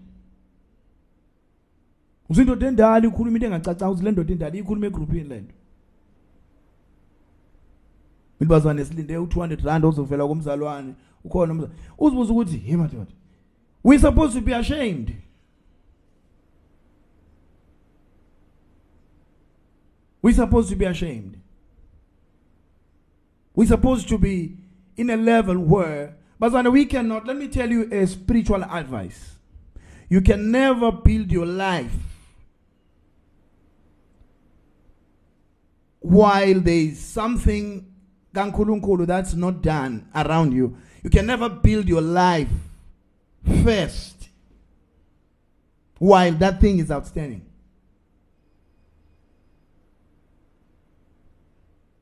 We're supposed to be ashamed. We're supposed to be ashamed. We're supposed to be in a level where, but we cannot, let me tell you a spiritual advice. You can never build your life while there's something that's not done around you. You can never build your life first while that thing is outstanding.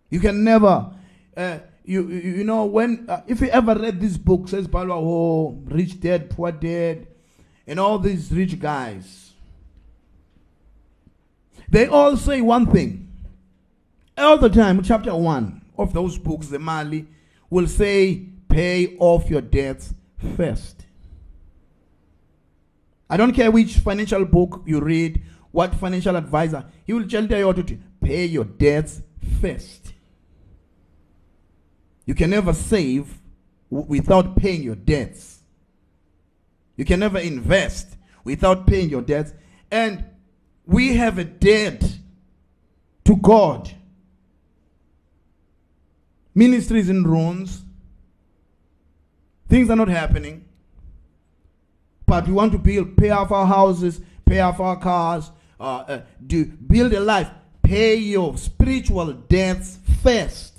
You can never, if you ever read this book, says Paulo, oh, rich dead, poor dead, and all these rich guys, they all say one thing. All the time, chapter 1 of those books, the Mali, will say, pay off your debts first. I don't care which financial book you read, what financial advisor, he will tell you to pay your debts first. You can never save without paying your debts. You can never invest without paying your debts. And we have a debt to God. Ministries in ruins. Things are not happening. But we want to build, pay off our houses, pay off our cars, build a life. Pay your spiritual debts first.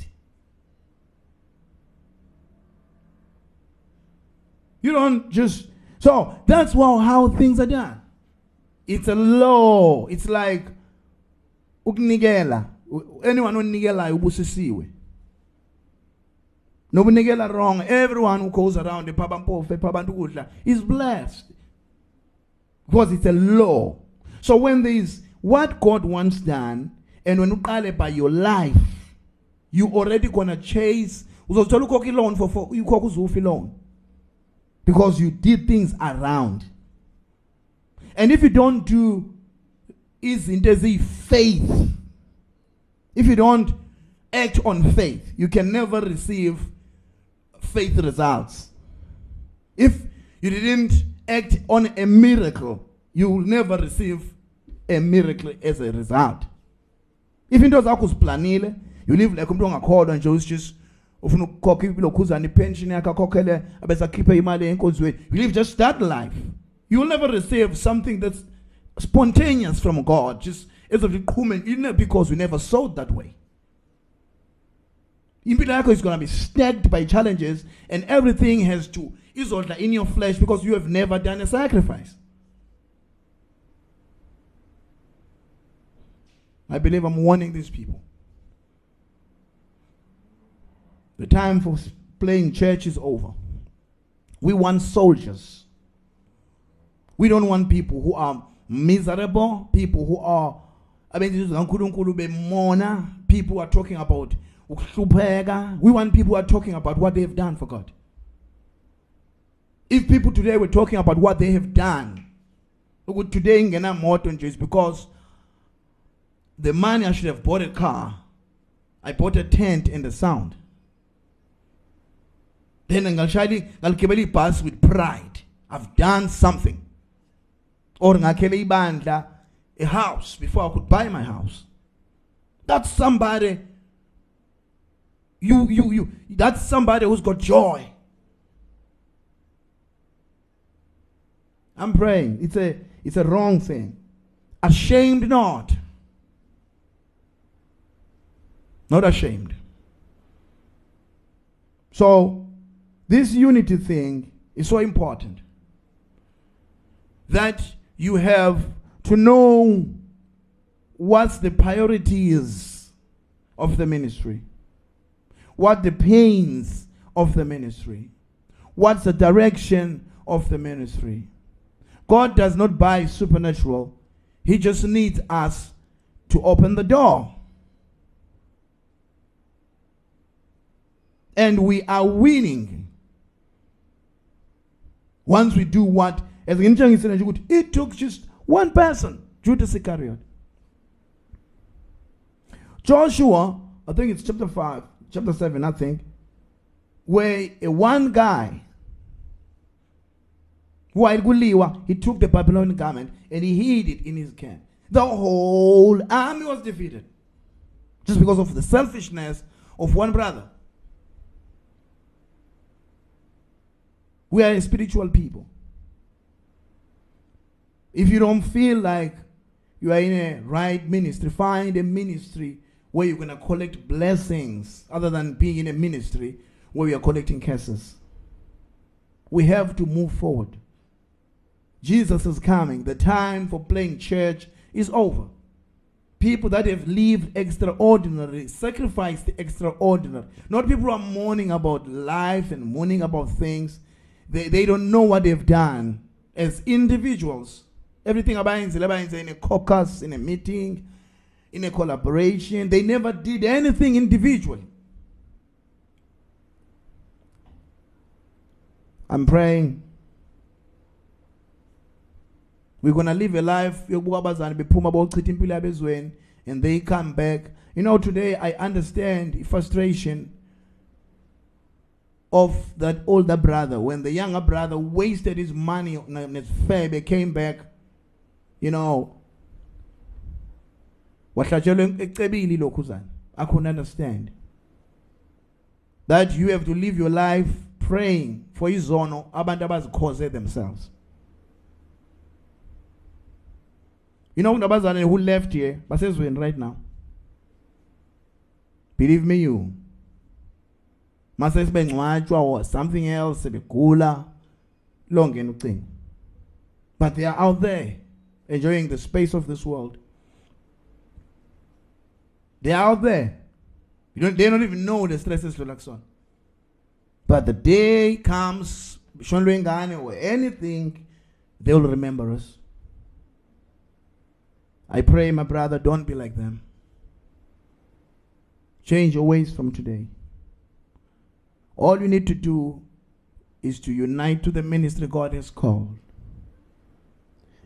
You don't just... So that's how things are done. It's a law. It's like ukunigela. Anyone who nigela ubusisiwe. No nigela wrong. Everyone who goes around the pabampofe pabandukudla is blessed because it's a law. So when there is what God wants done, and when you call it by your life, you already gonna chase. Because you did things around. And if you don't do faith, if you don't act on faith, you can never receive faith results. If you didn't act on a miracle, you will never receive a miracle as a result. Even those who planile, you live like you accord and just you live just that life. You will never receive something that's spontaneous from God, just as a recruitment, because we never sowed that way. Impilako is going to be stacked by challenges, and everything has to is in your flesh because you have never done a sacrifice. I believe I'm warning these people. The time for playing church is over. We want soldiers. We don't want people who are miserable, people who are, people who are talking about, we want people who are talking about what they have done for God. If people today were talking about what they have done, today is because the money I should have bought a car, I bought a tent and a sound. Then I'll give a pass with pride. I've done something. Or a house before I could buy my house. That's somebody. That's somebody who's got joy. I'm praying. It's a wrong thing. Ashamed not. Not ashamed. So this unity thing is so important that you have to know what's the priorities of the ministry, what the pains of the ministry, what's the direction of the ministry. God does not buy supernatural. He just needs us to open the door. And we are winning. Once we do what, as it took just one person, Judas Iscariot. Joshua, I think it's chapter 7, I think, where one guy, while Guliwa, he took the Babylonian garment and he hid it in his camp. The whole army was defeated just because of the selfishness of one brother. We are a spiritual people. If you don't feel like you are in a right ministry, find a ministry where you're going to collect blessings other than being in a ministry where we are collecting curses. We have to move forward. Jesus is coming. The time for playing church is over. People that have lived extraordinary, sacrificed the extraordinary. Not people who are mourning about life and mourning about things. They don't know what they've done as individuals. Everything about in a caucus, in a meeting, in a collaboration. They never did anything individually. I'm praying. We're going to live a life. And they come back. You know, today I understand frustration. of that older brother. When the younger brother wasted his money on his febe, came back, you know, I couldn't understand. That you have to live your life praying for his honor, abantu abazikhoze themselves. You know who left here, but says we're in right now. Believe me, you. Must spend or something else, be cooler, long and thing. But they are out there enjoying the space of this world. They are out there. They don't even know the stresses relax on. But the day comes, or anything, they will remember us. I pray, my brother, don't be like them. Change your ways from today. All you need to do is to unite to the ministry God has called.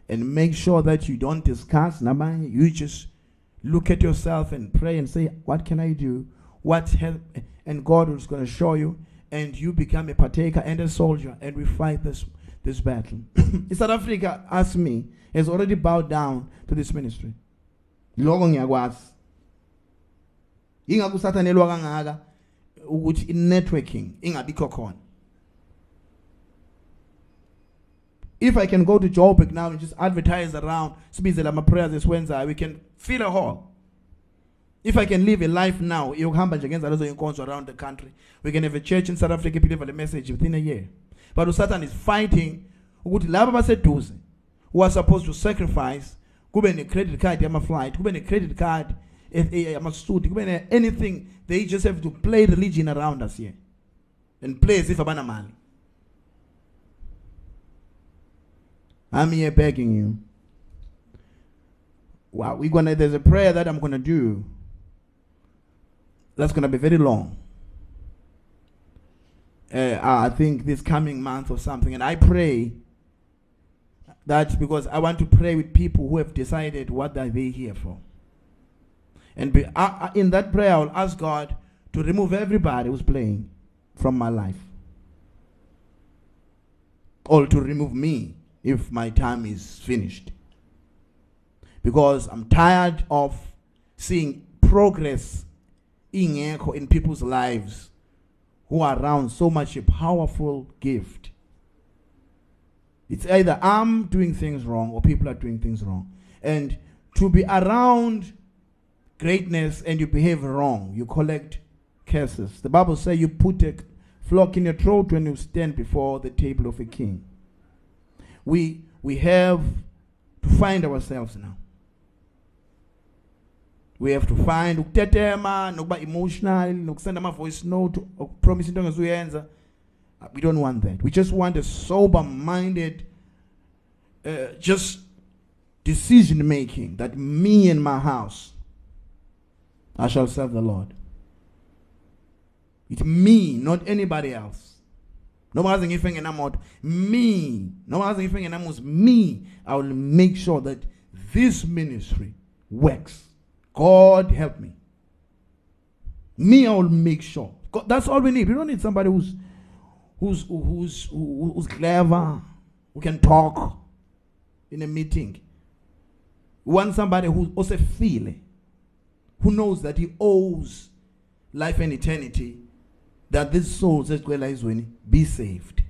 And make sure that you don't discuss, you just look at yourself and pray and say, what can I do? What help? And God is going to show you. And you become a partaker and a soldier. And we fight this battle. In South Africa, ask me, has already bowed down to this ministry. Which in networking, if I can go to Joburg now and just advertise around, we can fill a hall. If I can live a life now, around the country, we can have a church in South Africa, people have a message within a year. But Satan is fighting, who are supposed to sacrifice, a credit card, a flight, a credit card. Anything, they just have to play religion around us here and play as if abana mali. I'm here begging you. Wow, there's a prayer that I'm gonna do that's gonna be very long. I think this coming month or something, and I pray that because I want to pray with people who have decided what are they here for. And in that prayer, I'll ask God to remove everybody who's playing from my life. Or to remove me if my time is finished. Because I'm tired of seeing progress in people's lives who are around so much a powerful gift. It's either I'm doing things wrong or people are doing things wrong. And to be around greatness and you behave wrong, you collect curses. The Bible says you put a flock in your throat when you stand before the table of a king. We have to find ourselves now. We have to find emotional, send them a voice note, promise we answer. We don't want that. We just want a sober-minded, just decision-making that me and my house, I shall serve the Lord. It's me, not anybody else. No one has anything and I'm out. Me. No one has anything and I'm out. Me. I will make sure that this ministry works. God help me. Me, I will make sure. God, that's all we need. We don't need somebody who's clever, who can talk in a meeting. We want somebody who also feels, who knows that he owes life and eternity, that this soul says, be saved.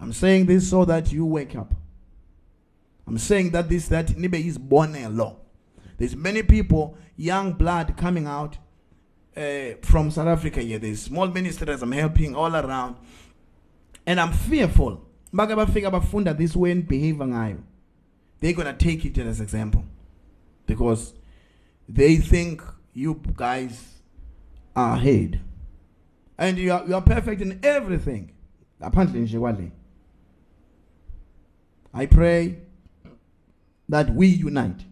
I'm saying this so that you wake up. I'm saying that this, that Nibe is born alone. There's many people, young blood coming out from South Africa here. There's small ministers I'm helping all around. And I'm fearful. This way and behaving, they're going to take it as an example. Because they think you guys are ahead. And you are perfect in everything. Apparently, I pray that we unite.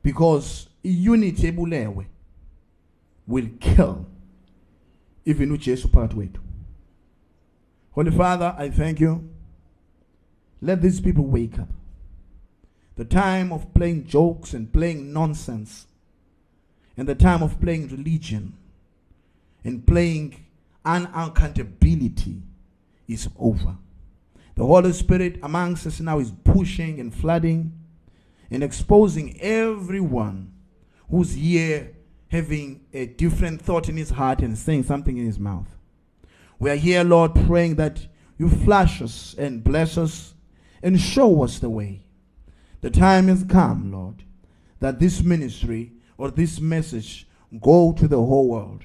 Because unity will kill even if Jesus part way. Holy Father, I thank you. Let these people wake up. The time of playing jokes and playing nonsense, and the time of playing religion, and playing unaccountability is over. The Holy Spirit amongst us now is pushing and flooding and exposing everyone who's here having a different thought in his heart and saying something in his mouth. We are here, Lord, praying that you flush us and bless us and show us the way. The time has come, Lord, that this ministry or this message go to the whole world.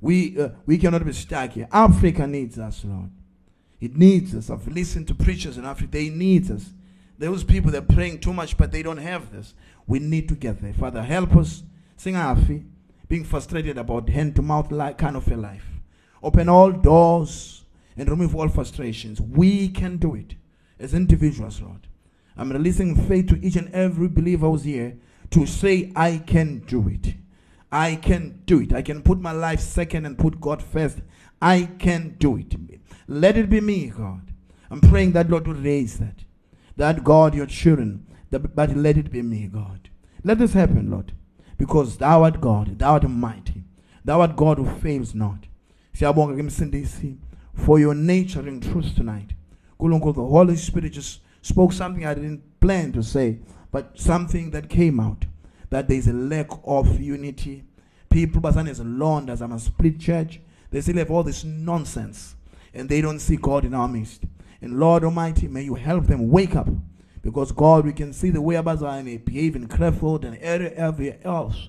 We cannot be stuck here. Africa needs us, Lord. It needs us. I've listened to preachers in Africa. They need us. Those people, they're praying too much, but they don't have this. We need to get there. Father, help us. Sing Afi, being frustrated about hand-to-mouth kind of a life. Open all doors and remove all frustrations. We can do it as individuals, Lord. I'm releasing faith to each and every believer who's here to say, I can do it. I can do it. I can put my life second and put God first. I can do it. Let it be me, God. I'm praying that, Lord, to raise that. That, God, your children, but let it be me, God. Let this happen, Lord, because thou art God, thou art mighty. Thou art God who fails not. For your nurturing truth tonight. The Holy Spirit just spoke something I didn't plan to say, but something that came out, that there is a lack of unity. People, but is alone as I'm a split church. They still have all this nonsense, and they don't see God in our midst. And Lord Almighty, may you help them wake up, because God, we can see the way about and they behave in Crefeld and everywhere else.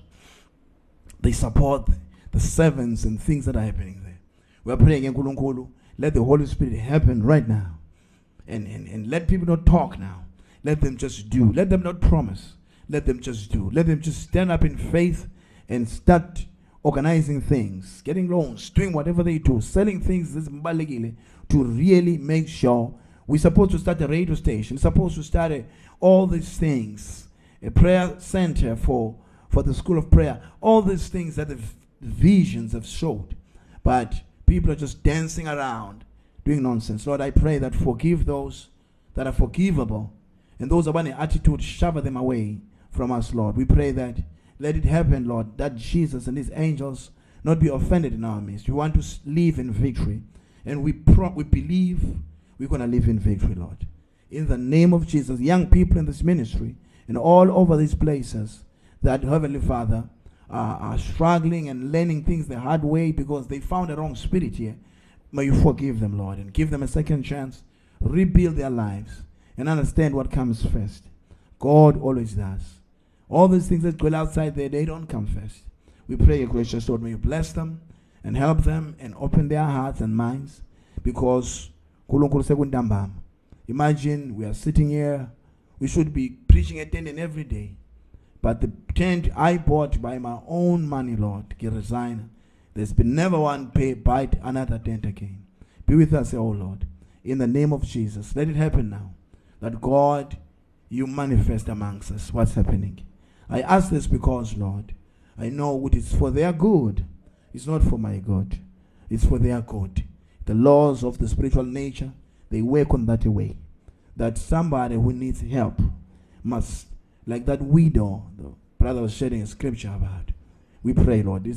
They support the servants and things that are happening there. We are praying in Kulunkulu. Let the Holy Spirit happen right now, and let people not talk now. Let them just do. Let them not promise. Let them just do. Let them just stand up in faith and start organizing things, getting loans, doing whatever they do, selling things to really make sure. We're supposed to start a radio station. We're supposed to start all these things, a prayer center for the school of prayer, all these things that the visions have showed. But people are just dancing around, doing nonsense. Lord, I pray that forgive those that are forgivable, and those that want an attitude, shove them away from us, Lord. We pray that, let it happen, Lord, that Jesus and his angels not be offended in our midst. We want to live in victory, and we believe we're going to live in victory, Lord. In the name of Jesus, young people in this ministry and all over these places that, Heavenly Father, are struggling and learning things the hard way because they found the wrong spirit here, may you forgive them, Lord, and give them a second chance, rebuild their lives, and understand what comes first. God always does. All these things that go outside there, they don't come first. We pray, your gracious Lord, may you bless them and help them and open their hearts and minds, because imagine we are sitting here, we should be preaching a tent every day, but the tent I bought by my own money, Lord, there's been never one pay bite another tent again. Be with us, oh Lord, in the name of Jesus. Let it happen now, that God, you manifest amongst us what's happening. I ask this because, Lord, I know it is for their good. It's not for my good. It's for their good. The laws of the spiritual nature, they work on that way. That somebody who needs help must, like that widow, the brother was sharing a scripture about. We pray, Lord. I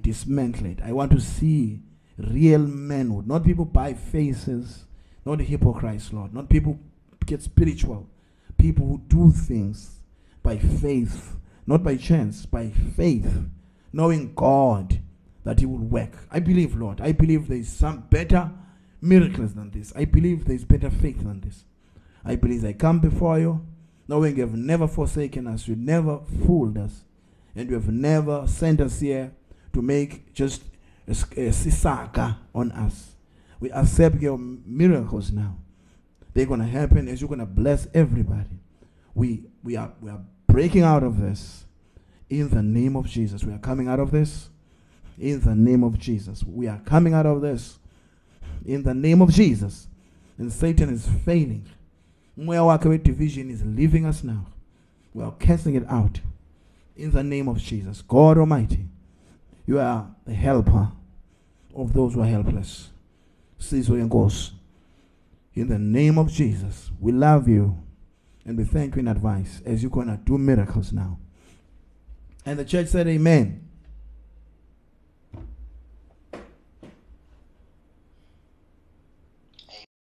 dismantle it. I want to see real manhood, not people by faces, not hypocrites, Lord. Not people get spiritual. People who do things by faith, not by chance, by faith, knowing God that he will work. I believe, Lord, I believe there is some better miracles than this. I believe there is better faith than this. I believe I come before you, knowing you have never forsaken us, you never fooled us, and you have never sent us here to make just a sisaka on us. We accept your miracles now. They're going to happen as you're going to bless everybody. We are breaking out of this in the name of Jesus. We are coming out of this in the name of Jesus. We are coming out of this in the name of Jesus. And Satan is failing. Our division is leaving us now. We are casting it out in the name of Jesus. God Almighty, you are the helper of those who are helpless. In the name of Jesus, we love you and we thank you in advance as you're going to do miracles now. And the church said, amen.